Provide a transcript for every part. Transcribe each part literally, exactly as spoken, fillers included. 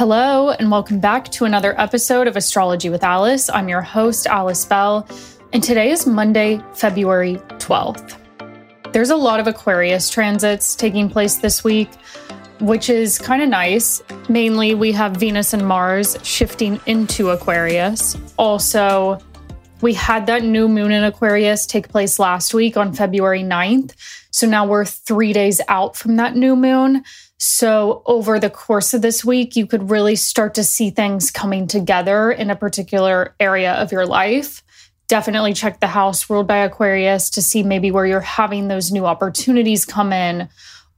Hello, and welcome back to another episode of Astrology with Alice. I'm your host, Alice Bell, and today is Monday, February twelfth. There's a lot of Aquarius transits taking place this week, which is kind of nice. Mainly, we have Venus and Mars shifting into Aquarius. Also, we had that new moon in Aquarius take place last week on February ninth. So now we're three days out from that new moon. So over the course of this week, you could really start to see things coming together in a particular area of your life. Definitely check the house ruled by Aquarius to see maybe where you're having those new opportunities come in,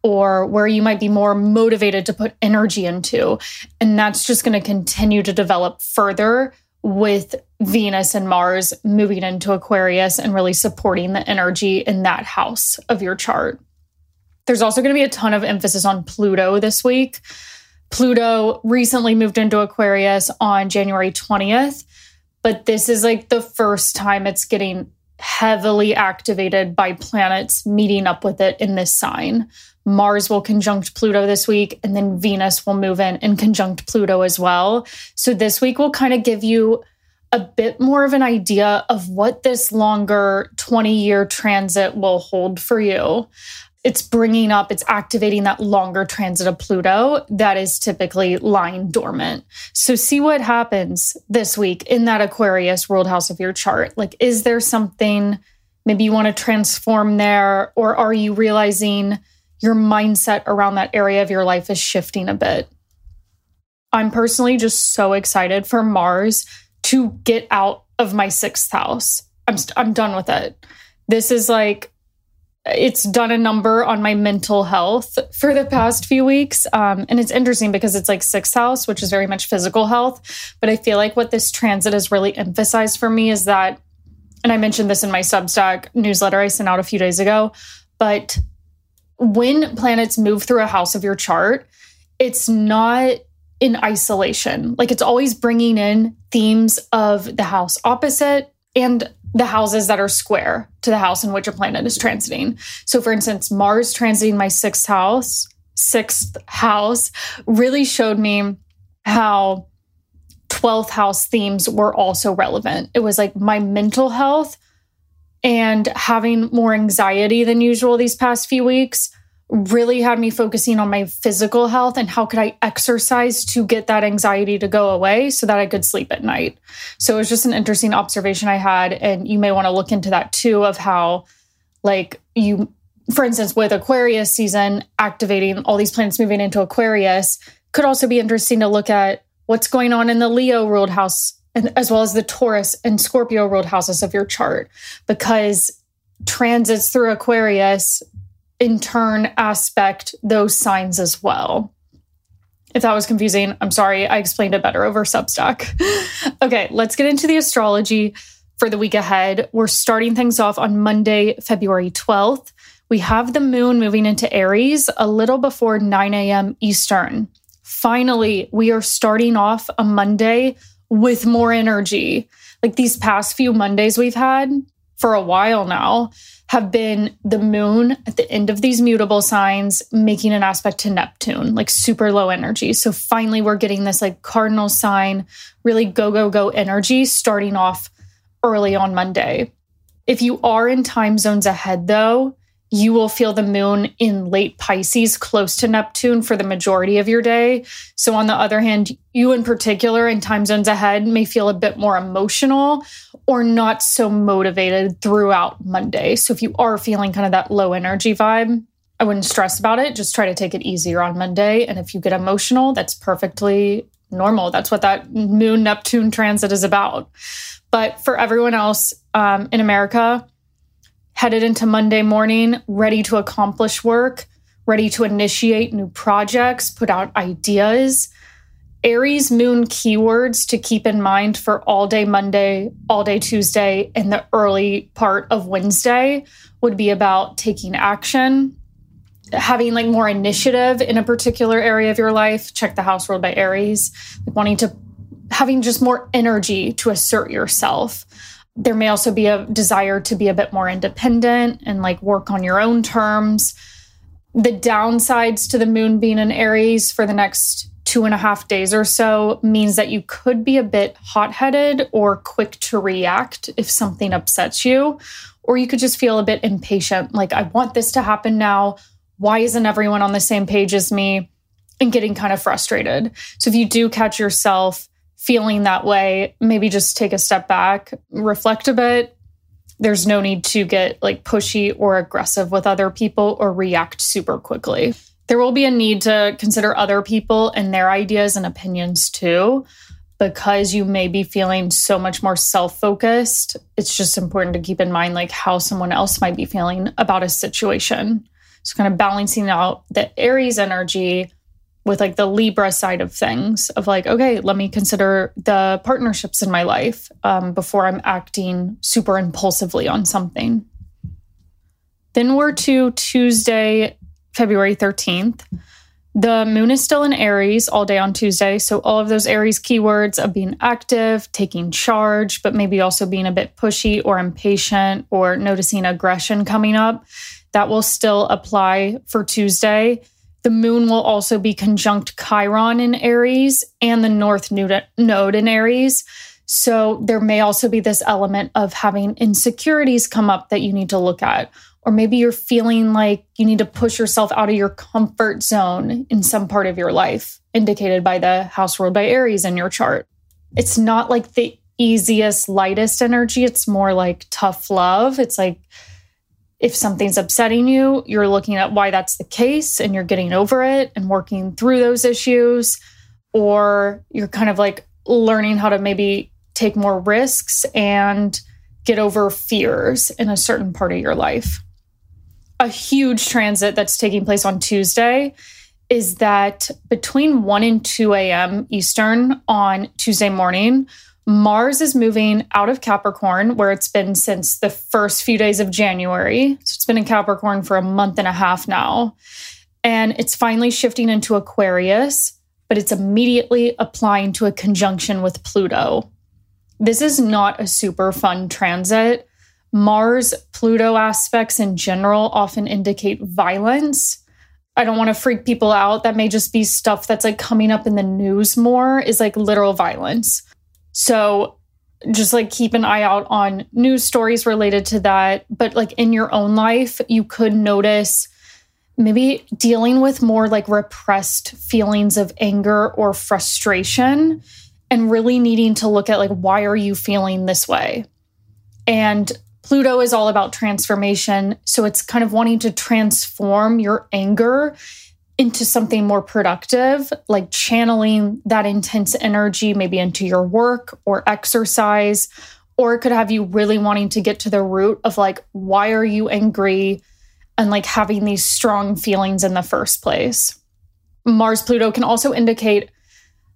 or where you might be more motivated to put energy into. And that's just going to continue to develop further with Venus and Mars moving into Aquarius and really supporting the energy in that house of your chart. There's also going to be a ton of emphasis on Pluto this week. Pluto recently moved into Aquarius on January twentieth, but this is like the first time it's getting heavily activated by planets meeting up with it in this sign. Mars will conjunct Pluto this week, and then Venus will move in and conjunct Pluto as well. So this week will kind of give you a bit more of an idea of what this longer twenty-year transit will hold for you. It's bringing up, it's activating that longer transit of Pluto that is typically lying dormant. So see what happens this week in that Aquarius world house of your chart. Like, is there something maybe you want to transform there, or are you realizing your mindset around that area of your life is shifting a bit? I'm personally just so excited for Mars to get out of my sixth house. I'm st- I'm done with it. This is like, it's done a number on my mental health for the past few weeks. Um, and it's interesting because it's like sixth house, which is very much physical health. But I feel like what this transit has really emphasized for me is that, and I mentioned this in my Substack newsletter I sent out a few days ago, but when planets move through a house of your chart, it's not in isolation. Like, it's always bringing in themes of the house opposite and the houses that are square to the house in which a planet is transiting. So for instance, Mars transiting my sixth house, sixth house really showed me how twelfth house themes were also relevant. It was like my mental health and having more anxiety than usual these past few weeks really had me focusing on my physical health and how could I exercise to get that anxiety to go away so that I could sleep at night. So it was just an interesting observation I had. And you may want to look into that too, of how, like, you, for instance, with Aquarius season, activating all these planets moving into Aquarius could also be interesting to look at what's going on in the Leo ruled house, and as well as the Taurus and Scorpio ruled houses of your chart, because transits through Aquarius in turn aspect those signs as well. If that was confusing, I'm sorry. I explained it better over Substack. Okay, let's get into the astrology for the week ahead. We're starting things off on Monday, February twelfth. We have the moon moving into Aries a little before nine a.m. Eastern. Finally, we are starting off a Monday with more energy. Like, these past few Mondays we've had for a while now have been the moon at the end of these mutable signs making an aspect to Neptune, like super low energy. So finally we're getting this like cardinal sign, really go, go, go energy starting off early on Monday. If you are in time zones ahead though, you will feel the moon in late Pisces, close to Neptune for the majority of your day. So on the other hand, you in particular in time zones ahead may feel a bit more emotional or not so motivated throughout Monday. So if you are feeling kind of that low energy vibe, I wouldn't stress about it. Just try to take it easier on Monday. And if you get emotional, that's perfectly normal. That's what that moon-Neptune transit is about. But for everyone else um, in America, headed into Monday morning, ready to accomplish work, ready to initiate new projects, put out ideas. Aries moon keywords to keep in mind for all day Monday, all day Tuesday, and the early part of Wednesday would be about taking action, having like more initiative in a particular area of your life. Check the house ruled by Aries, like wanting to, having just more energy to assert yourself. There may also be a desire to be a bit more independent and like work on your own terms. The downsides to the moon being in Aries for the next two and a half days or so means that you could be a bit hot-headed or quick to react if something upsets you, or you could just feel a bit impatient, like, I want this to happen now. Why isn't everyone on the same page as me? And getting kind of frustrated. So if you do catch yourself feeling that way, maybe just take a step back, reflect a bit. There's no need to get like pushy or aggressive with other people or react super quickly. There will be a need to consider other people and their ideas and opinions too, because you may be feeling so much more self-focused. It's just important to keep in mind like how someone else might be feeling about a situation. So kind of balancing out the Aries energy with like the Libra side of things of like, okay, let me consider the partnerships in my life um, before I'm acting super impulsively on something. Then we're to Tuesday, February thirteenth. The moon is still in Aries all day on Tuesday. So all of those Aries keywords of being active, taking charge, but maybe also being a bit pushy or impatient or noticing aggression coming up, that will still apply for Tuesday. The moon will also be conjunct Chiron in Aries and the north node in Aries. So there may also be this element of having insecurities come up that you need to look at. Or maybe you're feeling like you need to push yourself out of your comfort zone in some part of your life, indicated by the house ruled by Aries in your chart. It's not like the easiest, lightest energy. It's more like tough love. It's like, if something's upsetting you, you're looking at why that's the case and you're getting over it and working through those issues, or you're kind of like learning how to maybe take more risks and get over fears in a certain part of your life. A huge transit that's taking place on Tuesday is that between one and two a.m. Eastern on Tuesday morning, Mars is moving out of Capricorn, where it's been since the first few days of January. So it's been in Capricorn for a month and a half now. And it's finally shifting into Aquarius, but it's immediately applying to a conjunction with Pluto. This is not a super fun transit. Mars-Pluto aspects in general often indicate violence. I don't want to freak people out. That may just be stuff that's like coming up in the news more, is like literal violence. So just like keep an eye out on news stories related to that. But like in your own life, you could notice maybe dealing with more like repressed feelings of anger or frustration and really needing to look at like, why are you feeling this way? And Pluto is all about transformation. So it's kind of wanting to transform your anger into something more productive, like channeling that intense energy maybe into your work or exercise, or it could have you really wanting to get to the root of like, why are you angry and like having these strong feelings in the first place? Mars Pluto can also indicate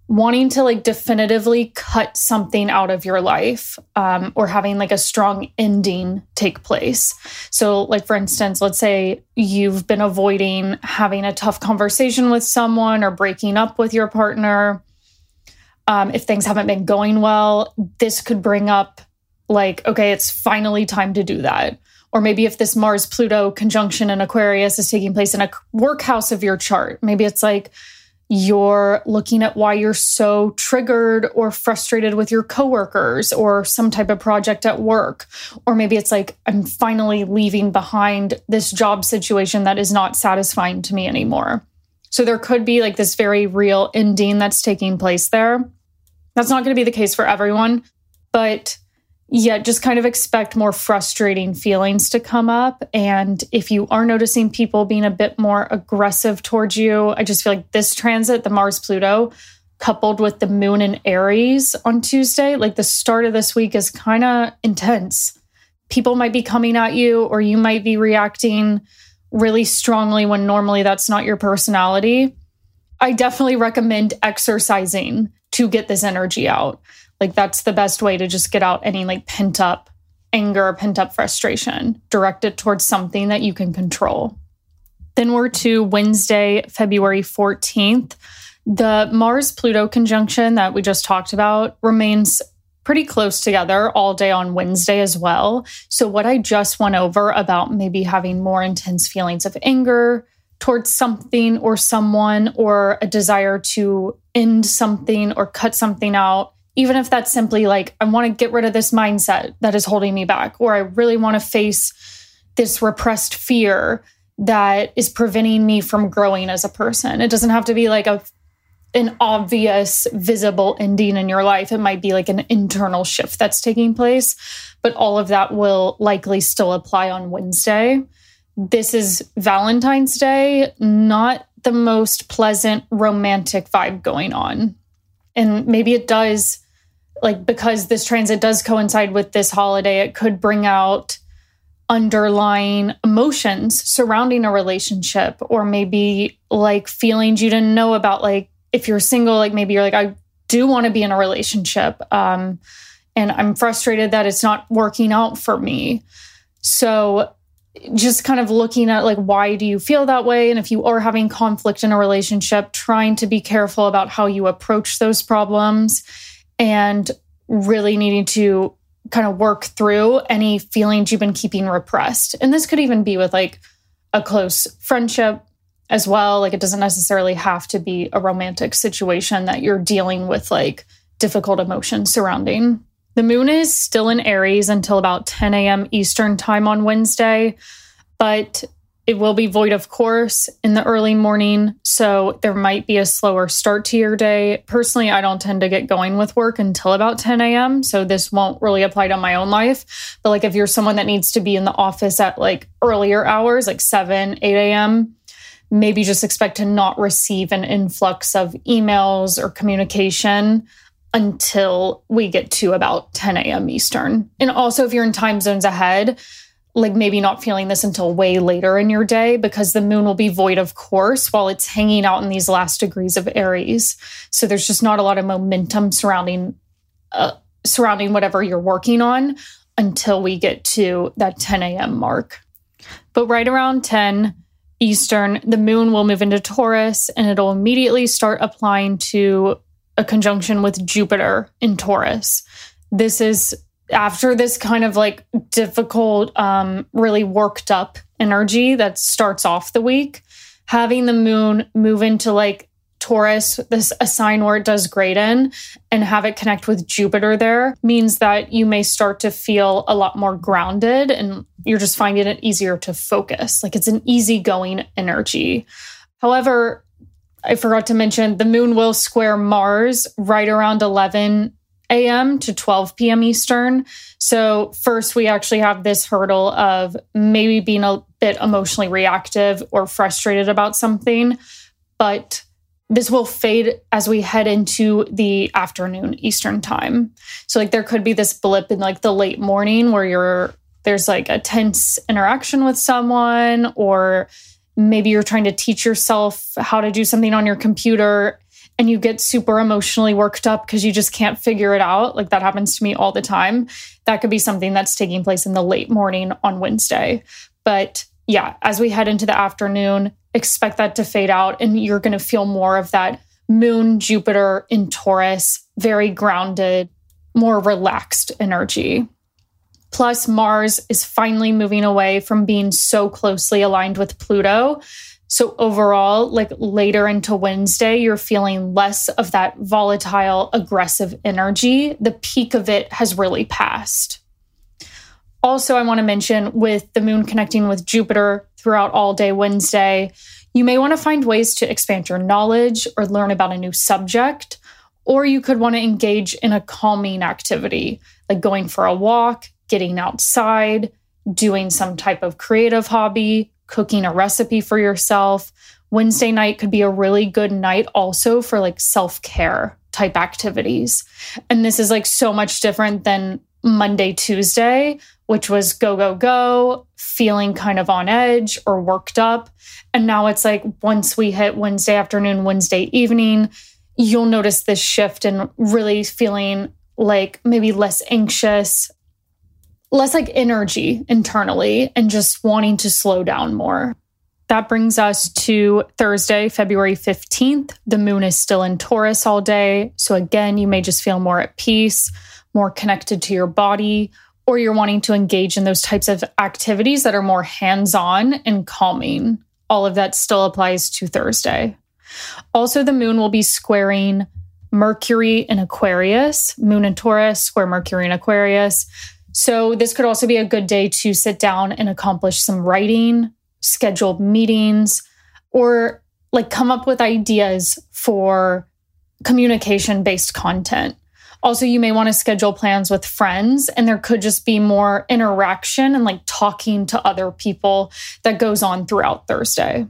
wanting to like definitively cut something out of your life um, or having like a strong ending take place. So like, for instance, let's say you've been avoiding having a tough conversation with someone or breaking up with your partner. Um, if things haven't been going well, this could bring up like, okay, it's finally time to do that. Or maybe if this Mars-Pluto conjunction in Aquarius is taking place in a workhouse of your chart, maybe it's like, you're looking at why you're so triggered or frustrated with your coworkers or some type of project at work. Or maybe it's like, I'm finally leaving behind this job situation that is not satisfying to me anymore. So there could be like this very real ending that's taking place there. That's not going to be the case for everyone, but yeah, just kind of expect more frustrating feelings to come up. And if you are noticing people being a bit more aggressive towards you, I just feel like this transit, the Mars-Pluto, coupled with the moon in Aries on Tuesday, like the start of this week is kind of intense. People might be coming at you, or you might be reacting really strongly when normally that's not your personality. I definitely recommend exercising to get this energy out. Like that's the best way to just get out any like pent up anger, pent up frustration, directed towards something that you can control. Then we're to Wednesday, February fourteenth. The Mars-Pluto conjunction that we just talked about remains pretty close together all day on Wednesday as well. So what I just went over about maybe having more intense feelings of anger, towards something or someone, or a desire to end something or cut something out. Even if that's simply like, I want to get rid of this mindset that is holding me back, or I really want to face this repressed fear that is preventing me from growing as a person. It doesn't have to be like a an obvious, visible ending in your life. It might be like an internal shift that's taking place, but all of that will likely still apply on Wednesday. This is Valentine's Day, not the most pleasant romantic vibe going on. And maybe it does, like, because this transit does coincide with this holiday, it could bring out underlying emotions surrounding a relationship, or maybe like feelings you didn't know about. Like, if you're single, like maybe you're like, I do want to be in a relationship. Um, and I'm frustrated that it's not working out for me. So just kind of looking at like, why do you feel that way? And if you are having conflict in a relationship, trying to be careful about how you approach those problems and really needing to kind of work through any feelings you've been keeping repressed. And this could even be with like a close friendship as well. Like, it doesn't necessarily have to be a romantic situation that you're dealing with like difficult emotions surrounding. The moon is still in Aries until about ten a.m. Eastern time on Wednesday, but it will be void, of course, in the early morning. So there might be a slower start to your day. Personally, I don't tend to get going with work until about ten a.m. So this won't really apply to my own life. But like, if you're someone that needs to be in the office at like earlier hours, like seven, eight a.m., maybe just expect to not receive an influx of emails or communication until we get to about ten a.m. Eastern. And also, if you're in time zones ahead, like maybe not feeling this until way later in your day, because the moon will be void, of course, while it's hanging out in these last degrees of Aries. So there's just not a lot of momentum surrounding uh, surrounding whatever you're working on until we get to that ten a.m. mark. But right around ten Eastern, the moon will move into Taurus, and it'll immediately start applying to a conjunction with Jupiter in Taurus. This is after this kind of like difficult, um, really worked up energy that starts off the week. Having the moon move into like Taurus, this a sign where it does great in, and have it connect with Jupiter there means that you may start to feel a lot more grounded, and you're just finding it easier to focus. Like, it's an easygoing energy. However, I forgot to mention, the moon will square Mars right around eleven a.m. to twelve p.m. Eastern. So first, we actually have this hurdle of maybe being a bit emotionally reactive or frustrated about something, but this will fade as we head into the afternoon Eastern time. So like, there could be this blip in like the late morning where you're there's like a tense interaction with someone, or maybe you're trying to teach yourself how to do something on your computer and you get super emotionally worked up because you just can't figure it out. Like, that happens to me all the time. That could be something that's taking place in the late morning on Wednesday. But yeah, as we head into the afternoon, expect that to fade out, and you're going to feel more of that moon Jupiter in Taurus, very grounded, more relaxed energy. Plus, Mars is finally moving away from being so closely aligned with Pluto. So overall, like later into Wednesday, you're feeling less of that volatile, aggressive energy. The peak of it has really passed. Also, I want to mention, with the moon connecting with Jupiter throughout all day Wednesday, you may want to find ways to expand your knowledge or learn about a new subject, or you could want to engage in a calming activity, like going for a walk, getting outside, doing some type of creative hobby, cooking a recipe for yourself. Wednesday night could be a really good night also for like self-care type activities. And this is like so much different than Monday, Tuesday, which was go, go, go, feeling kind of on edge or worked up. And now it's like, once we hit Wednesday afternoon, Wednesday evening, you'll notice this shift and really feeling like maybe less anxious, less like energy internally, and just wanting to slow down more. That brings us to Thursday, February fifteenth. The moon is still in Taurus all day. So again, you may just feel more at peace, more connected to your body, or you're wanting to engage in those types of activities that are more hands-on and calming. all of that still applies to Thursday. Also, the moon will be squaring Mercury in Aquarius, moon in Taurus, square Mercury in Aquarius. So this could also be a good day to sit down and accomplish some writing, scheduled meetings, or like come up with ideas for communication-based content. Also, you may want to schedule plans with friends, and there could just be more interaction and like talking to other people that goes on throughout Thursday.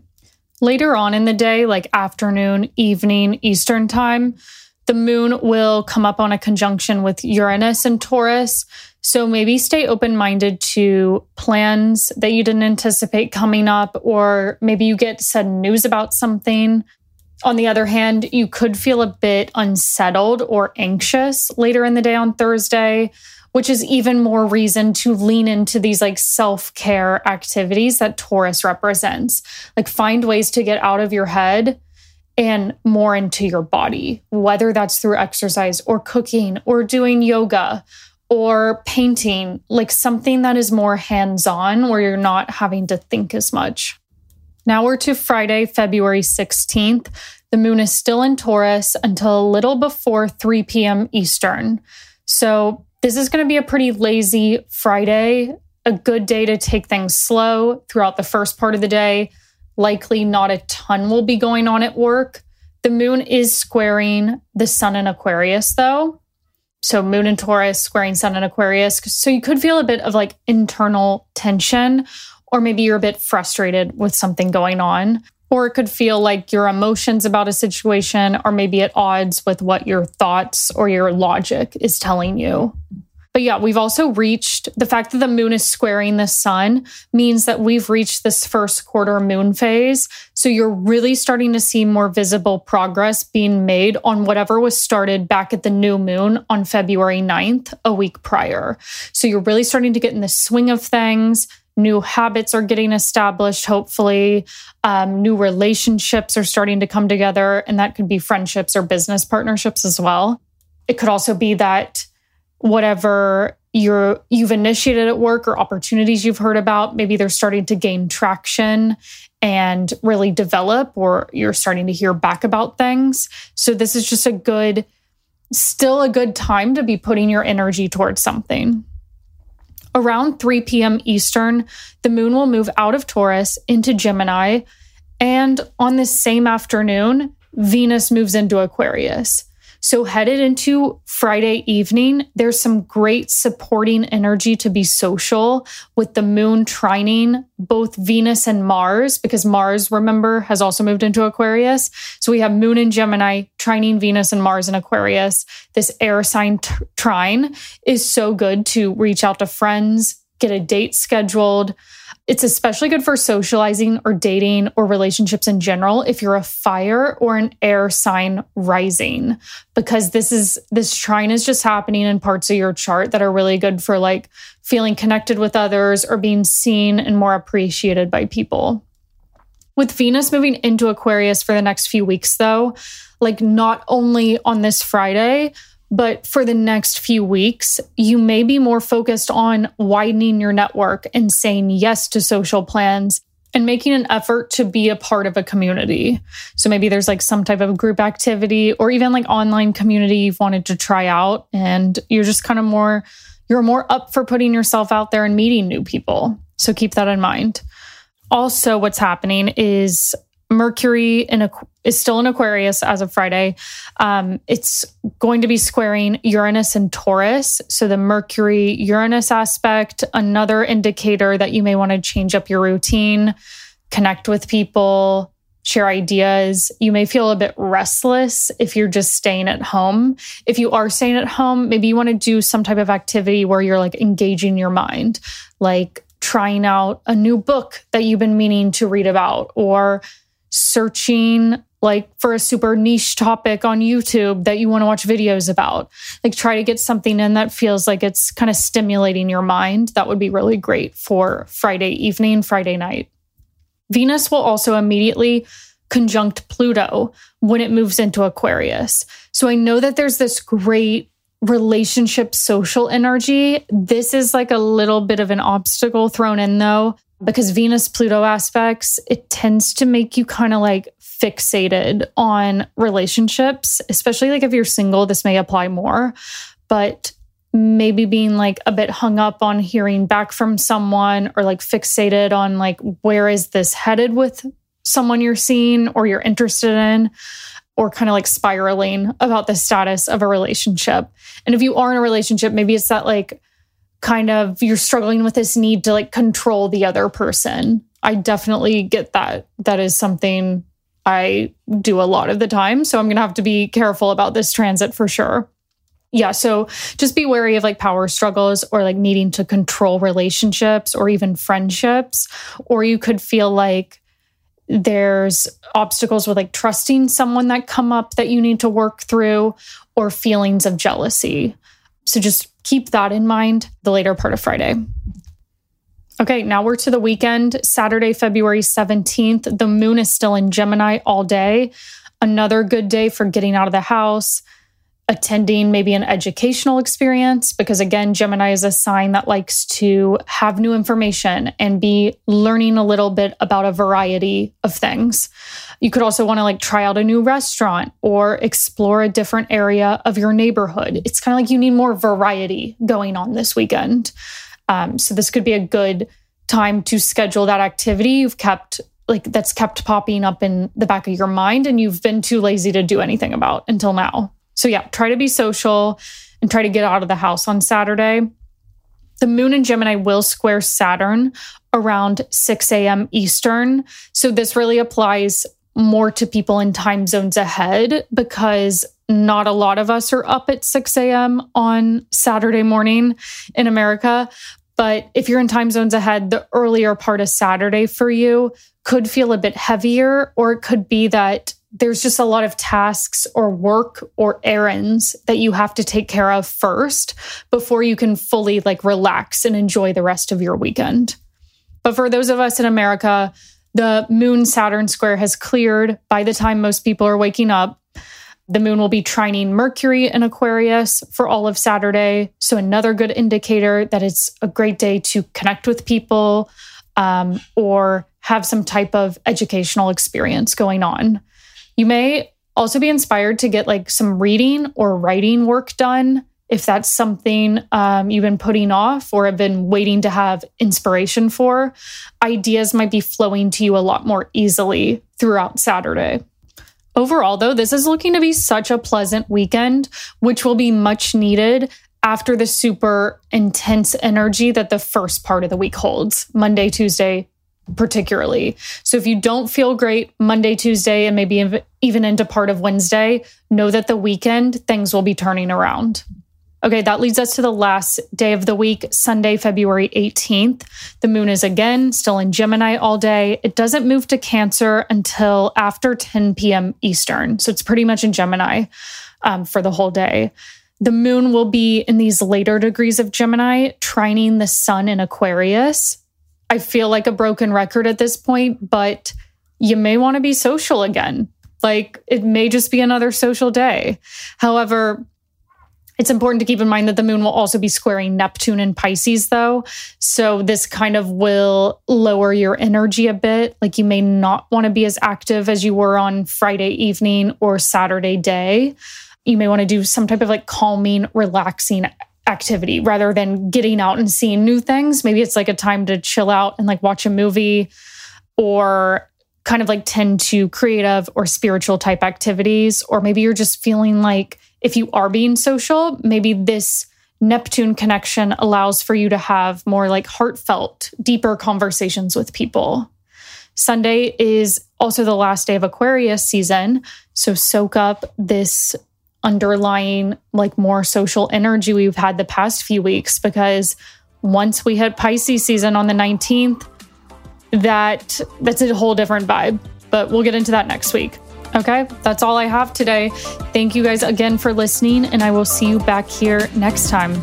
Later on in the day, like afternoon, evening, Eastern time, the moon will come up on a conjunction with Uranus and Taurus. So maybe stay open-minded to plans that you didn't anticipate coming up, or maybe you get sudden news about something. On the other hand, you could feel a bit unsettled or anxious later in the day on Thursday, which is even more reason to lean into these like self-care activities that Taurus represents. Like find ways to get out of your head and more into your body, whether that's through exercise or cooking or doing yoga or painting, like something that is more hands-on where you're not having to think as much. Now we're to Friday, February sixteenth. The moon is still in Taurus until a little before three p.m. Eastern. So this is going to be a pretty lazy Friday, a good day to take things slow throughout the first part of the day. Likely not a ton will be going on at work. The moon is squaring the sun in Aquarius though. So moon in Taurus, squaring sun in Aquarius. So you could feel a bit of like internal tension, or maybe you're a bit frustrated with something going on, or it could feel like your emotions about a situation are maybe at odds with what your thoughts or your logic is telling you. But yeah, we've also reached, the fact that the moon is squaring the sun means that we've reached this first quarter moon phase. So you're really starting to see more visible progress being made on whatever was started back at the new moon on February ninth, a week prior. So you're really starting to get in the swing of things. New habits are getting established, hopefully. Um, new relationships are starting to come together, and that could be friendships or business partnerships as well. It could also be that whatever you're, you've initiated at work or opportunities you've heard about, maybe they're starting to gain traction and really develop, or you're starting to hear back about things. So this is just a good, still a good time to be putting your energy towards something. Around three p.m. Eastern, the moon will move out of Taurus into Gemini. And on the same afternoon, Venus moves into Aquarius. So headed into Friday evening, there's some great supporting energy to be social with the moon trining both Venus and Mars, because Mars, remember, has also moved into Aquarius. So we have moon in Gemini trining Venus and Mars in Aquarius. This air sign t- trine is so good to reach out to friends, get a date scheduled. It's especially good for socializing or dating or relationships in general if you're a fire or an air sign rising, because this is this trine is just happening in parts of your chart that are really good for like feeling connected with others or being seen and more appreciated by people. With Venus moving into Aquarius for the next few weeks though, like not only on this Friday, but for the next few weeks, you may be more focused on widening your network and saying yes to social plans and making an effort to be a part of a community. So maybe there's like some type of group activity or even like online community you've wanted to try out, and you're just kind of more, you're more up for putting yourself out there and meeting new people. So keep that in mind. Also, what's happening is Mercury in, is still in Aquarius as of Friday. Um, it's going to be squaring Uranus and Taurus. So the Mercury-Uranus aspect, another indicator that you may want to change up your routine, connect with people, share ideas. You may feel a bit restless if you're just staying at home. If you are staying at home, maybe you want to do some type of activity where you're like engaging your mind, like trying out a new book that you've been meaning to read about, or searching like for a super niche topic on YouTube that you want to watch videos about. Like try to get something in that feels like it's kind of stimulating your mind. That would be really great for Friday evening, Friday night. Venus will also immediately conjunct Pluto when it moves into Aquarius. So I know that there's this great relationship social energy. This is like a little bit of an obstacle thrown in though. because Venus Pluto aspects, it tends to make you kind of like fixated on relationships, especially like if you're single, this may apply more, but maybe being like a bit hung up on hearing back from someone or like fixated on like, where is this headed with someone you're seeing or you're interested in, or kind of like spiraling about the status of a relationship. And if you are in a relationship, maybe it's that like kind of you're struggling with this need to like control the other person. I definitely get that. That is something I do a lot of the time. So I'm going to have to be careful about this transit for sure. Yeah. So just be wary of like power struggles or like needing to control relationships or even friendships. Or you could feel like there's obstacles with like trusting someone that come up that you need to work through, or feelings of jealousy. So just keep that in mind the later part of Friday. Okay, now we're to the weekend. Saturday, February seventeenth, the moon is still in Gemini all day. Another good day for getting out of the house, attending maybe an educational experience, because again, Gemini is a sign that likes to have new information and be learning a little bit about a variety of things. You could also want to like try out a new restaurant or explore a different area of your neighborhood. It's kind of like you need more variety going on this weekend. Um, so this could be a good time to schedule that activity you've kept like that's kept popping up in the back of your mind and you've been too lazy to do anything about until now. So yeah, try to be social and try to get out of the house on Saturday. The moon in Gemini will square Saturn around six a.m. Eastern. So this really applies more to people in time zones ahead, because not a lot of us are up at six a.m. on Saturday morning in America. But if you're in time zones ahead, the earlier part of Saturday for you could feel a bit heavier, or it could be that there's just a lot of tasks or work or errands that you have to take care of first before you can fully like relax and enjoy the rest of your weekend. But for those of us in America, the moon-Saturn square has cleared by the time most people are waking up. The moon will be trining Mercury in Aquarius for all of Saturday. So another good indicator that it's a great day to connect with people um, or have some type of educational experience going on. You may also be inspired to get like some reading or writing work done if that's something um, you've been putting off or have been waiting to have inspiration for. Ideas might be flowing to you a lot more easily throughout Saturday. Overall, though, this is looking to be such a pleasant weekend, which will be much needed after the super intense energy that the first part of the week holds, Monday, Tuesday, particularly. So if you don't feel great Monday, Tuesday, and maybe even into part of Wednesday, know that the weekend things will be turning around. Okay, that leads us to the last day of the week, Sunday, February eighteenth. The moon is again still in Gemini all day. It doesn't move to Cancer until after ten p.m. Eastern. So it's pretty much in Gemini um, for the whole day. The moon will be in these later degrees of Gemini, trining the sun in Aquarius. I feel like a broken record at this point, but you may want to be social again. Like it may just be another social day. However, it's important to keep in mind that the moon will also be squaring Neptune in Pisces though. So this kind of will lower your energy a bit. Like you may not want to be as active as you were on Friday evening or Saturday day. You may want to do some type of like calming, relaxing activity rather than getting out and seeing new things. Maybe it's like a time to chill out and like watch a movie or kind of like tend to creative or spiritual type activities. Or maybe you're just feeling like if you are being social, maybe this Neptune connection allows for you to have more like heartfelt, deeper conversations with people. Sunday is also the last day of Aquarius season. So soak up this underlying like more social energy we've had the past few weeks, because once we hit Pisces season on the nineteenth, that that's a whole different vibe, but we'll get into that next week. Okay, that's all I have today. Thank you guys again for listening, and I will see you back here next time.